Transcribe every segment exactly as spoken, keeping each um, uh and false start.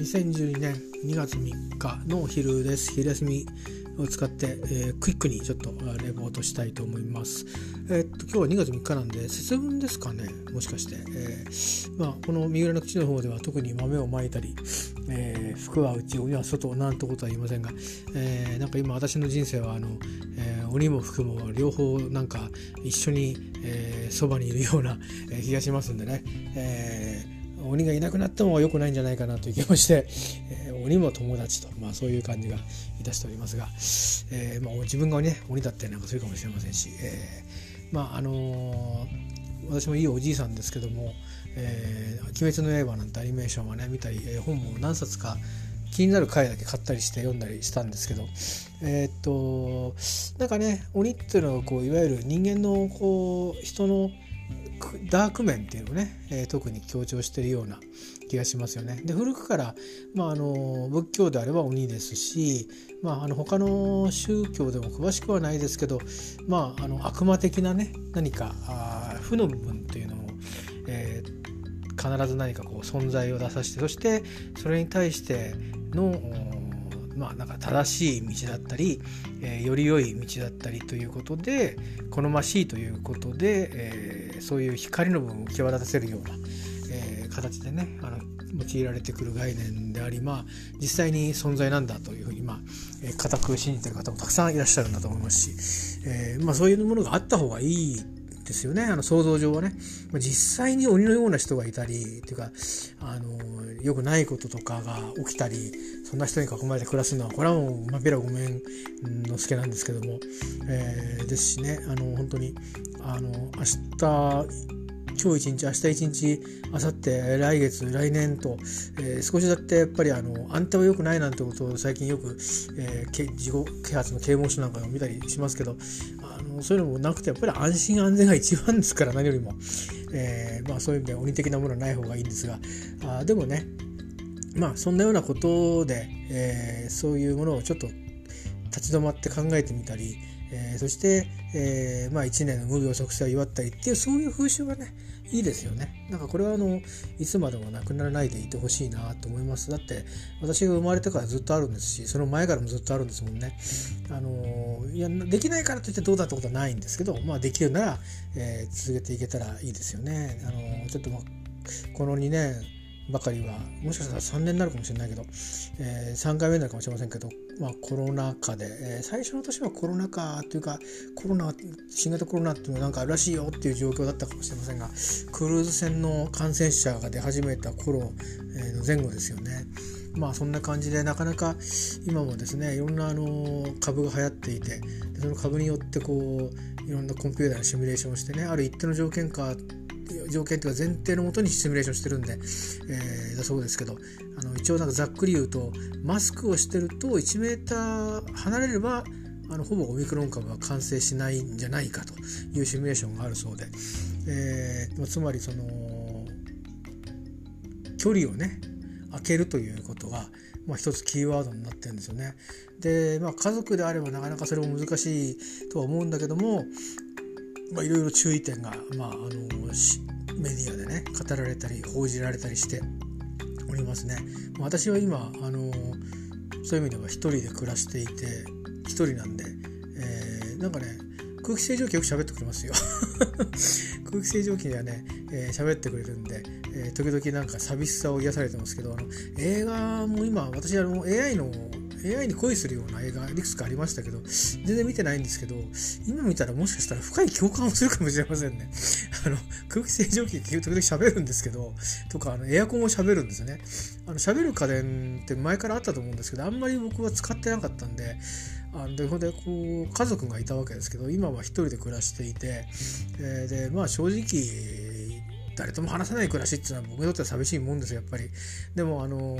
にせんじゅうにねんにがつみっかのお昼です。昼休みを使って、えー、クイックにちょっとレポートしたいと思います。えー、っと今日はにがつみっかなんで節分ですかね、もしかして、えーまあ、この三浦の口の方では特に豆をまいたり、えー、服は内、鬼は外なんてことは言いませんが、えー、なんか今私の人生はあの、えー、鬼も服も両方なんか一緒に、えー、そばにいるような気がしますんでね、えー鬼がいなくなっても良くないんじゃないかなという気もして、えー、鬼も友達と、まあ、そういう感じがいたしておりますが、えーまあ、自分が、ね、鬼だったりなんかするかもしれませんし、えーまああのー、私もいいおじいさんですけども、えー、鬼滅の刃なんてアニメーションはね見たり、えー、本も何冊か気になる回だけ買ったりして読んだりしたんですけど、えー、っとなんかね鬼っていうのはこういわゆる人間のこう人のダーク面っていうのをね、えー、特に強調しているような気がしますよね。で古くから、まあ、あの仏教であれば鬼ですし、まあ、あの他の宗教でも詳しくはないですけど、まあ、あの悪魔的なね何かあ負の部分っていうのを、えー、必ず何かこう存在を出させて、そしてそれに対してのまあ、なんか正しい道だったり、えー、より良い道だったりということで好ましいということで、えー、そういう光の部分を際立たせるような、えー、形でねあの用いられてくる概念であり、まあ、実際に存在なんだというふうに、まあえー、固く信じている方もたくさんいらっしゃるんだと思いますし、えーまあ、そういうものがあった方がいいですよね。あの想像上はね実際に鬼のような人がいたりというかあのよくないこととかが起きたりそんな人に囲まれて暮らすのはこれはもうまべらごめんの助なんですけども、えー、ですしねあの本当にあの明日今日一日明日一日明後日来月来年と、えー、少しだってやっぱりあの安定は良くないなんてことを最近よく、えー、自己啓発の啓蒙書なんかを見たりしますけどあのそういうのもなくてやっぱり安心安全が一番ですから何よりも、えーまあ、そういう意味で鬼的なものはない方がいいんですがあでもねまあそんなようなことで、えー、そういうものをちょっと立ち止まって考えてみたりえー、そして、えーまあ、いちねんの無病息災を祝ったりっていうそういう風習がねいいですよね。なんかこれはあのいつまでもなくならないでいてほしいなと思います。だって私が生まれてからずっとあるんですしその前からもずっとあるんですもんね。あのー、いやできないからといってどうだってことはないんですけど、まあ、できるなら、えー、続けていけたらいいですよね。あのー、ちょっと、まあ、このにねんばかりはもしかしたらさんねんになるかもしれないけど、えー、さんかいめになるかもしれませんけど、まあ、コロナ禍で、えー、最初の年はコロナ禍というかコロナ新型コロナっていうのがなんかあるらしいよっていう状況だったかもしれませんがクルーズ船の感染者が出始めた頃の前後ですよね。まあそんな感じでなかなか今もですねいろんなあの株が流行っていてその株によってこういろんなコンピューターのシミュレーションをしてねある一定の条件下条件というか前提のもとにシミュレーションしてるんで、えー、だそうですけどあの一応なんかざっくり言うとマスクをしてるといちメーター離れればあのほぼオミクロン株は感染しないんじゃないかというシミュレーションがあるそうで、えー、つまりその距離をね空けるということが、まあ、一つキーワードになってるんですよね。で、まあ、家族であればなかなかそれも難しいとは思うんだけどもまあ、いろいろ注意点が、まあ、あのメディアでね語られたり報じられたりしておりますね。私は今あのそういう意味では一人で暮らしていて一人なんで、えー、なんかね空気清浄機よく喋ってくれますよ空気清浄機がね、えー、喋ってくれるんで、えー、時々なんか寂しさを癒されてますけどあの映画も今私あの エーアイ のエーアイ に恋するような映画いくつかありましたけど全然見てないんですけど今見たらもしかしたら深い共感をするかもしれませんねあの空気清浄機時々喋るんですけどとかあのエアコンを喋るんですよね。あの喋る家電って前からあったと思うんですけどあんまり僕は使ってなかったんであのでこう家族がいたわけですけど今は一人で暮らしていて、えー、でまあ正直誰とも話さない暮らしっていうのは僕にとっては寂しいもんですよやっぱり。でもあの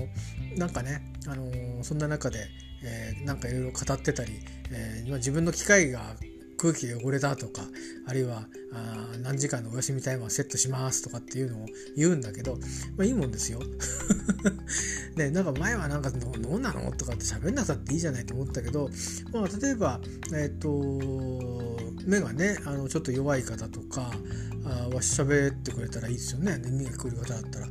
なんかねあのそんな中で、えー、なんかいろいろ語ってたり、えー、自分の機械が空気汚れたとかあるいはあ何時間のお休みタイムはセットしますとかっていうのを言うんだけど、まあ、いいもんですよでなんか前はなんかどうなのとかって喋んなくたっていいじゃないと思ったけど、まあ、例えば、えー、と目がねあのちょっと弱い方とかあは喋ってくれたらいいですよね。耳が来る方だったら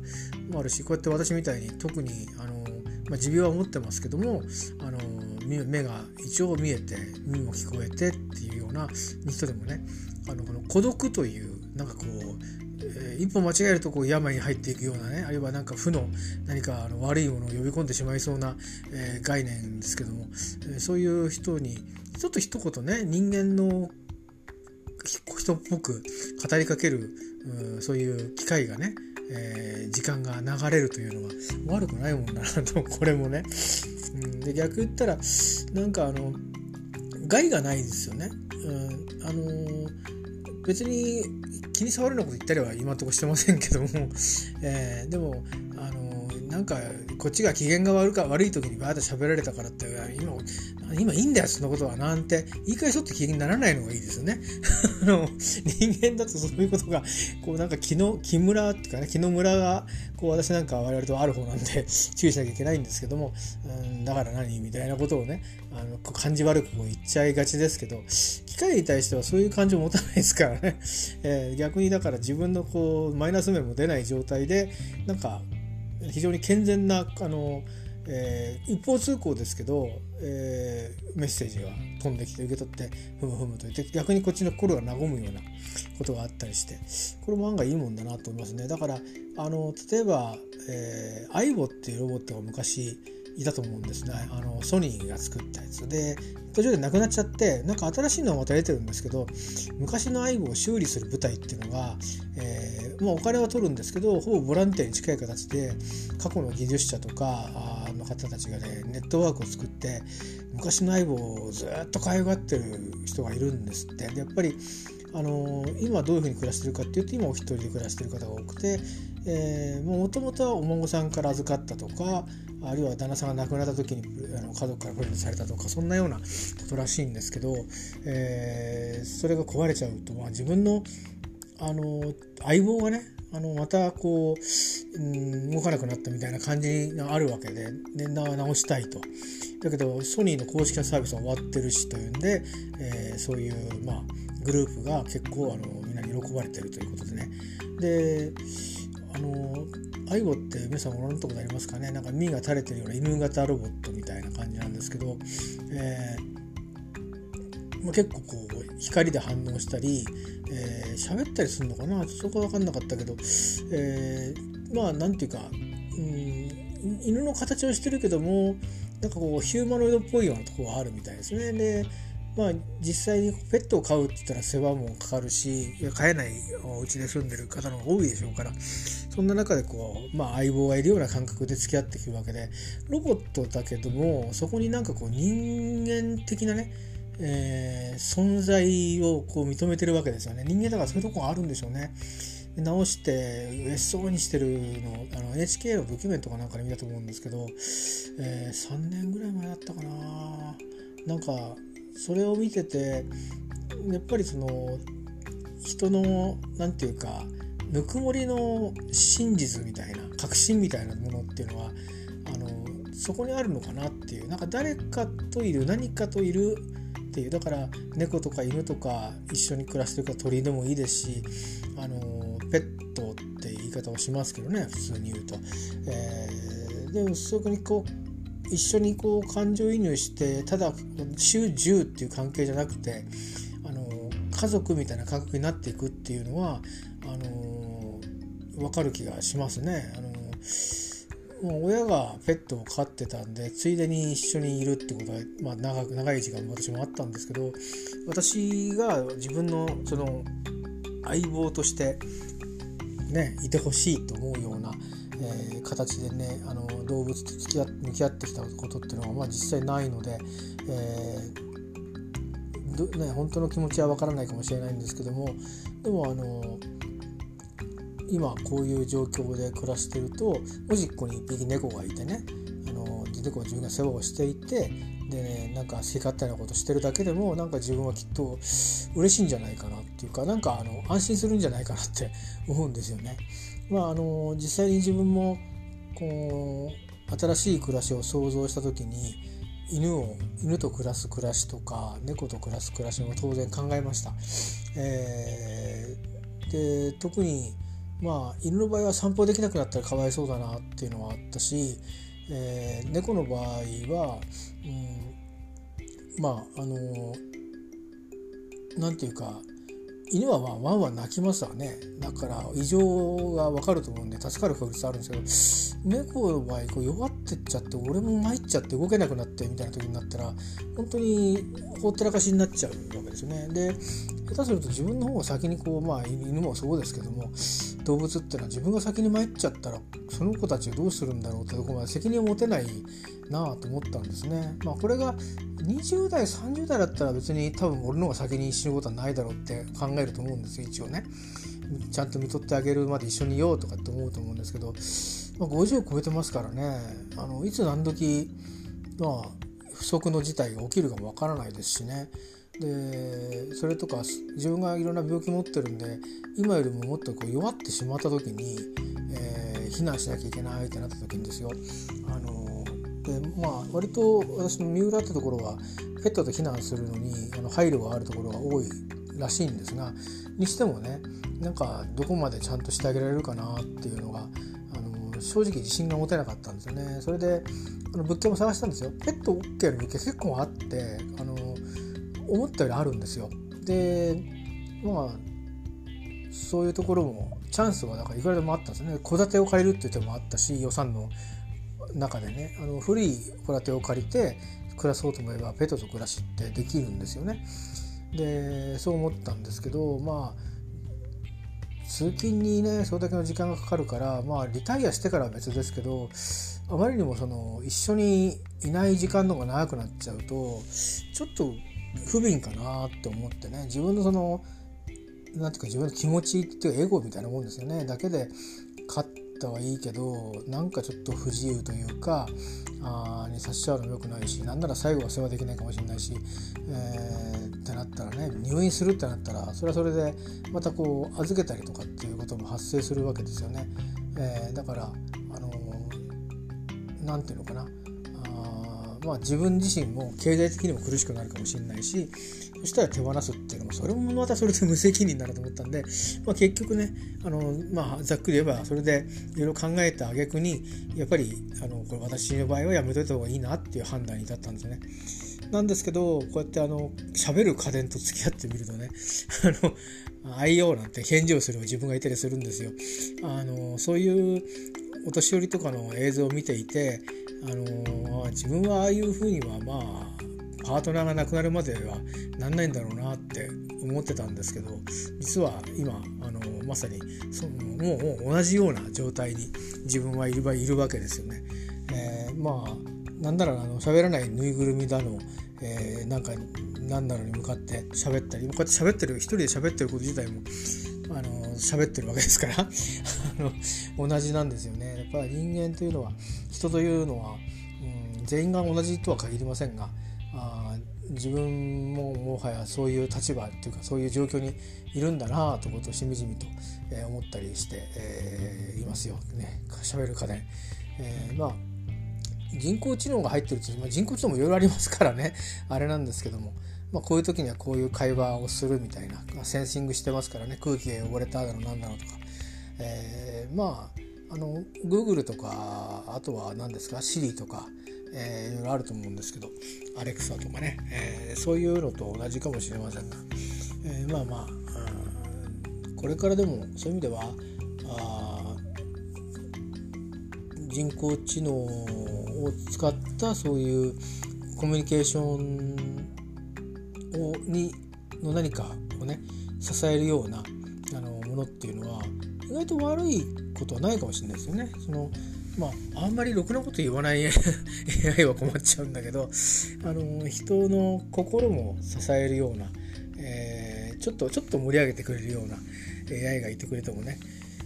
もあるしこうやって私みたいに特にあのまあ、持病は持ってますけども、あの目が一応見えて耳も聞こえてっていうような人でもね、あのこの孤独というなんかこう一歩間違えるとこう病に入っていくようなね、あるいはなんか負の何かあの悪いものを呼び込んでしまいそうな、えー、概念ですけども、えー、そういう人にちょっと一言ね、人間の人っぽく語りかけるうそういう機会がね、えー、時間が流れるというのは悪くないもんだなとこれもね、うん、で逆言ったらなんかあの害がないんですよね、うん、あのー、別に気に障るようなこと言ったりは今のところしてませんけども、えー、でもあのなんかこっちが機嫌が悪か悪い時にバーッと喋られたからって今今いいんだよそのことはなんて言い返しとって機嫌にならないのがいいですよねあの人間だとそういうことがこうなんか気の気村っていうかね、気の村がこう私なんか我々とある方なんで注意しなきゃいけないんですけども、うん、だから何みたいなことをね、あの感じ悪く言っちゃいがちですけど、機械に対してはそういう感情を持たないですからね、えー、逆にだから自分のこうマイナス面も出ない状態でなんか非常に健全なあの、えー、一方通行ですけど、えー、メッセージが飛んできて受け取ってふむふむと言って逆にこっちの心が和むようなことがあったりして、これも案外いいもんだなと思いますね。だからあの例えば、えー、アイボっていうロボットが昔いたと思うんですね。あのソニーが作ったやつで途中でなくなっちゃって、なんか新しいのはまた出てるんですけど、昔のアイボを修理する部隊っていうのが、えーまあ、お金は取るんですけどほぼボランティアに近い形で過去の技術者とかの方たちがねネットワークを作って昔のアイボをずっと可愛がってる人がいるんですって。でやっぱりあの今どういうふうに暮らしてるかっていうと、今お一人で暮らしてる方が多くて、えー、もともとはお孫さんから預かったとか、あるいは旦那さんが亡くなった時にあの家族からプレゼントされたとか、そんなようなことらしいんですけど、えー、それが壊れちゃうと、まあ、自分の、あの相棒がねあのまたこう、うん、動かなくなったみたいな感じがあるわけで、で直したいと。だけどソニーの公式なサービスは終わってるしというんで、えー、そういう、まあ、グループが結構あのみんなに喜ばれてるということでね。であのアイボって皆さんご覧になったことありますかね。なんか身が垂れてるような犬型ロボットみたいな感じなんですけど、えーまあ、結構こう光で反応したりえー、喋ったりするのかな、そこは分かんなかったけど、えー、まあなんていうか、うん、犬の形をしてるけどもなんかこうヒューマノイドっぽいようなところがあるみたいですね。でまあ、実際にペットを飼うって言ったら世話もかかるし、飼えないお家で住んでる方の方が多いでしょうから、そんな中でこう、まあ、相棒がいるような感覚で付き合ってくるわけで、ロボットだけどもそこになんかこう人間的なね、えー、存在をこう認めてるわけですよね。人間だからそういうとこがあるんでしょうね。直して嬉しそうにしてるの、あの エヌエイチケー のドキュメントかなんかで見たと思うんですけど、えー、さんねんぐらい前だったかな、なんかそれを見ててやっぱりその人のなんていうかぬくもりの真実みたいな確信みたいなものっていうのはあのそこにあるのかなっていう、なんか誰かといる何かといるっていう、だから猫とか犬とか一緒に暮らしてるか鳥でもいいですし、あのペットって言い方をしますけどね普通に言うと、えー、でもそこにこう一緒にこう感情移入してただ週じゅうっていう関係じゃなくて、あの家族みたいな感覚になっていくっていうのはあの分かる気がしますね。あのもう親がペットを飼ってたんでついでに一緒にいるってことは、まあ、長, 長い時間も私もあったんですけど、私が自分のその相棒としてねいてほしいと思うような、えー、形でねあの動物と付き合って向き合ってきたことっていうのは、まあ、実際ないので、えーね、本当の気持ちは分からないかもしれないんですけども、でもあの今こういう状況で暮らしてると、おじっこに一匹猫がいてね、あの猫を自分が世話をしていて、で、ね、なんか好き勝手なことしてるだけでもなんか自分はきっと嬉しいんじゃないかなっていうか、なんかあの安心するんじゃないかなって思うんですよね。まあ、あの実際に自分もこう新しい暮らしを想像した時に犬を犬と暮らす暮らしとか猫と暮らす暮らしも当然考えました、えー、で特にまあ、犬の場合は散歩できなくなったらかわいそうだなっていうのはあったし、えー、猫の場合は、うん、まああのなんていうか、犬はまあワンワン泣きますわね。だから異常が分かると思うんで助かる確率あるんですけど、猫の場合こう弱ってっちゃって、俺も参っちゃって動けなくなってみたいな時になったら本当にほったらかしになっちゃうわけですよね。で下手すると自分の方が先にこう、まあ犬もそうですけども、動物ってのは自分が先に参っちゃったらその子たちをどうするんだろうってとこまで責任を持てないなと思ったんですね。まあこれがにじゅう代さんじゅう代だったら別に多分俺の方が先に死ぬことはないだろうって考えると思うんですよ。一応ね、ちゃんと見とってあげるまで一緒にいようとかって思うと思うんですけど、まあ、ごじゅう超えてますからね、あのいつ何時、まあ、不測の事態が起きるかもわからないですしね。でそれとか自分がいろんな病気持ってるんで、今よりももっとこう弱ってしまった時に、えー、避難しなきゃいけないってなった時にですよ、あのでまあ割と私の三浦ってところはペットと避難するのにあの配慮があるところが多いらしいんですが、にしてもね、なんかどこまでちゃんとしてあげられるかなっていうのが、あの正直自信が持てなかったんですよね。それであの物件も探したんですよ。ペット OK の物件結構あって、あの思ったよりあるんですよ。でまあそういうところもチャンスはだからいくらでもあったんですね。戸建てを借りるっていう手もあったし、予算の中でね、あの古い戸建てを借りて暮らそうと思えばペットと暮らしってできるんですよね。でそう思ったんですけど、まあ通勤にねそれだけの時間がかかるから、まあリタイアしてからは別ですけど、あまりにもその一緒にいない時間の方が長くなっちゃうとちょっと不憫かなって思ってね、自分のそのなんていうか自分の気持ちっていうエゴみたいなもんですよねだけで勝ったはいいけど、なんかちょっと不自由というかあに差しちゃうのも良くないし、なんなら最後は世話できないかもしれないし、えー、ってなったらね、入院するってなったらそれはそれでまたこう預けたりとかっていうことも発生するわけですよね。えー、だからあのー、なんていうのかな、まあ、自分自身も経済的にも苦しくなるかもしれないし、そしたら手放すっていうのもそれもまたそれで無責任だなと思ったんで、まあ、結局ね、あの、まあ、ざっくり言えばそれでいろいろ考えた挙句にやっぱりあのこれ私の場合はやめといた方がいいなっていう判断に至ったんですよね。なんですけどこうやってあの喋る家電と付き合ってみるとね、あの愛用なんて返事をする自分がいたりするんですよ。あのそういうお年寄りとかの映像を見ていて、あの自分はああいうふうにはまあパートナーが亡くなるまではなんないんだろうなって思ってたんですけど、実は今あのまさにそのもう同じような状態に自分はいる、いるわけですよね。えー、まあなんだろう、あの喋らないぬいぐるみだの、えー、なんかなんだろうに向かって喋ったり、こうやって喋ってる一人で喋ってること自体もあの喋ってるわけですからあの同じなんですよね。やっぱり人間というのは、人というのは、うん、全員が同じとは限りませんが、あ自分ももはやそういう立場というかそういう状況にいるんだなということをしみじみと、えー、思ったりして、えー、いますよね。喋る家電、えー、まあ人工知能が入ってると、まあ、人工知能もいろいろありますからねあれなんですけども、まあ、こういう時にはこういう会話をするみたいなセンシングしてますからね。空気が汚れただろうなんだろうとか、えー、まああの Google とか、あとは何ですか Siri とか、えー、いろいろあると思うんですけど、 Alexa とかね、えー、そういうのと同じかもしれませんが、えー、まあまあ、うん、これからでもそういう意味ではあ人工知能を使ったそういうコミュニケーションをにの何かをね支えるようなあのものっていうのは意外と悪いことはないかもしれないですよね。そのまああんまりろくなこと言わない エーアイ は困っちゃうんだけど、あの人の心も支えるような、えー、ちょっとちょっと盛り上げてくれるような エーアイ がいてくれてもね、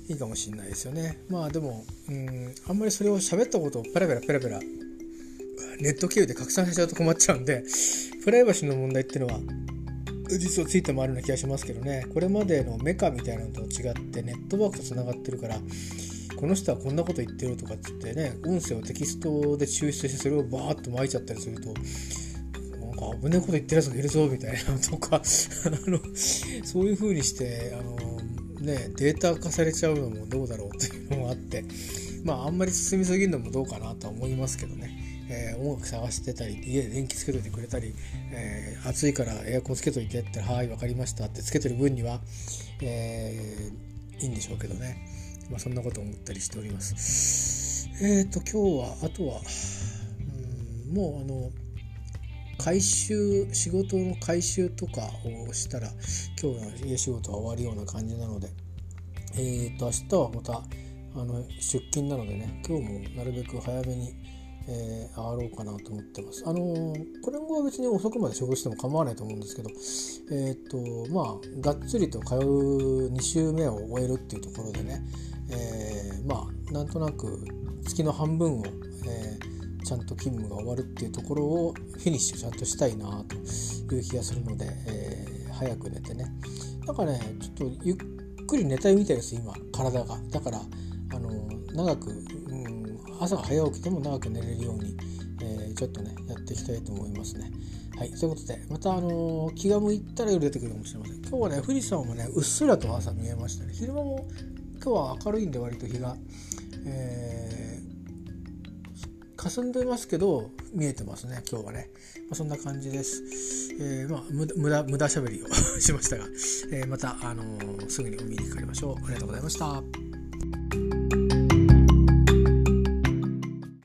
いいかもしれないですよね。まあでもうんあんまりそれを喋ったことをペラペラペラペラネット経由で拡散しちゃうと困っちゃうんで、プライバシーの問題っていうのは実はついてもあるような気がしますけどね。これまでのメカみたいなのと違ってネットワークとつながってるから、この人はこんなこと言ってるとかっつってね、音声をテキストで抽出してそれをバーッと巻いちゃったりすると、なんか危ないこと言ってるやつがいるぞみたいなとかあのそういう風にしてあのねデータ化されちゃうのもどうだろうっていうのもあって、まああんまり進みすぎるのもどうかなとは思いますけどね、えー、音楽探してたり家で電気つけといてくれたり、えー、暑いからエアコンつけといてって言ったらはいわかりましたってつけてる分には、えー、いいんでしょうけどね、まあ、そんなこと思ったりしております。えっと今日はあとはうんもうあの回収仕事の回収とかをしたら今日の家仕事は終わるような感じなので、えっと明日はまたあの出勤なのでね、今日もなるべく早めに、えー、上がろうかなと思ってます。あのー、これは別に遅くまで仕事しても構わないと思うんですけど、えっとまあがっつりと通うに週目を終えるっていうところでね、えー、まあなんとなく月の半分を、えー、ちゃんと勤務が終わるっていうところをフィニッシュちゃんとしたいなという気がするので、えー、早く寝てね、なんかねちょっとゆっくり寝たいみたいです今体が。だからあの長く、うん、朝早起きでも長く寝れるように、えー、ちょっとねやっていきたいと思いますね。はい、ということでまた、あのー、気が向いたら夜出てくるかもしれません。今日はね富士山もねうっすらと朝見えましたね。昼間も今日は明るいんで割と日が、えー、霞んでますけど見えてますね今日はね、まあ、そんな感じです。えーまあ、無駄無駄しゃべりをしましたが、えー、また、あのー、すぐに海に帰りましょう。ありがとうございました。